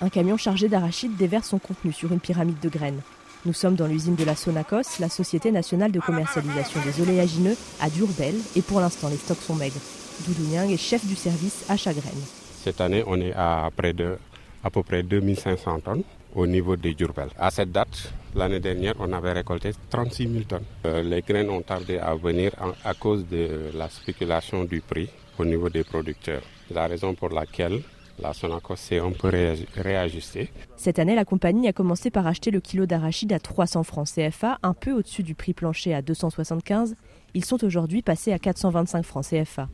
Un camion chargé d'arachides déverse son contenu sur une pyramide de graines. Nous sommes dans l'usine de la Sonacos, la Société nationale de commercialisation des oléagineux, à Durbel, et pour l'instant les stocks sont maigres. Doudou Niang est chef du service achat graines. Cette année, on est à peu près 2500 tonnes au niveau de Durbel. À cette date, l'année dernière, on avait récolté 36 000 tonnes. Les graines ont tardé à venir à cause de la spéculation du prix au niveau des producteurs. C'est la raison pour laquelle la Sonacos s'est un peu réajustée. Cette année, la compagnie a commencé par acheter le kilo d'arachide à 300 francs CFA, un peu au-dessus du prix plancher à 275. Ils sont aujourd'hui passés à 425 francs CFA.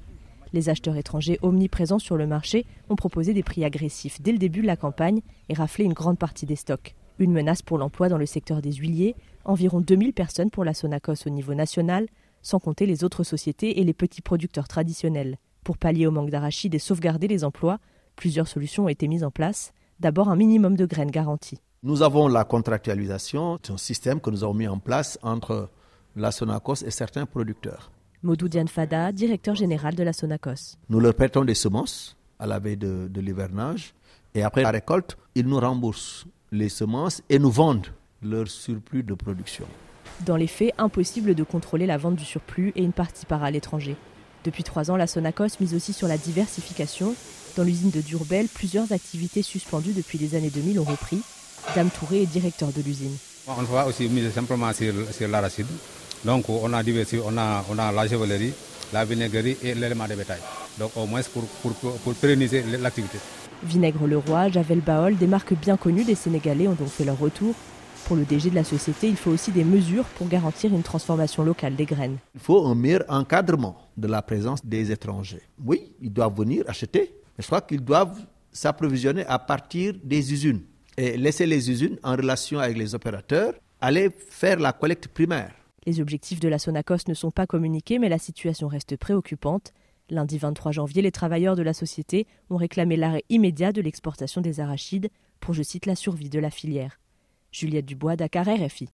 Les acheteurs étrangers omniprésents sur le marché ont proposé des prix agressifs dès le début de la campagne et raflé une grande partie des stocks. Une menace pour l'emploi dans le secteur des huiliers, environ 2000 personnes pour la Sonacos au niveau national, sans compter les autres sociétés et les petits producteurs traditionnels. Pour pallier au manque d'arachides et sauvegarder les emplois, plusieurs solutions ont été mises en place. D'abord, un minimum de graines garanties. Nous avons la contractualisation, c'est un système que nous avons mis en place entre la Sonacos et certains producteurs. Modou Dian Fada, directeur général de la Sonacos. Nous leur prêtons des semences à la veille de l'hivernage et après la récolte, ils nous remboursent les semences et nous vendent leur surplus de production. Dans les faits, impossible de contrôler la vente du surplus et une partie part à l'étranger. Depuis 3 ans, la Sonacos mise aussi sur la diversification. Dans l'usine de Durbel, plusieurs activités suspendues depuis les années 2000 ont repris. Dame Touré est directeur de l'usine. On va aussi miser simplement sur l'arachide. Donc on a diversifié, on a la chevalerie, la vinaigrerie et l'élément de bétail. Donc au moins pour pérenniser l'activité. Vinaigre le Roi, Javel Baol, des marques bien connues des Sénégalais ont donc fait leur retour. Pour le DG de la société, il faut aussi des mesures pour garantir une transformation locale des graines. Il faut un meilleur encadrement de la présence des étrangers. Oui, ils doivent venir acheter, mais je crois qu'ils doivent s'approvisionner à partir des usines et laisser les usines en relation avec les opérateurs aller faire la collecte primaire. Les objectifs de la Sonacos ne sont pas communiqués, mais la situation reste préoccupante. Lundi 23 janvier, les travailleurs de la société ont réclamé l'arrêt immédiat de l'exportation des arachides pour, je cite, la survie de la filière. Juliette Dubois, Dakar, RFI.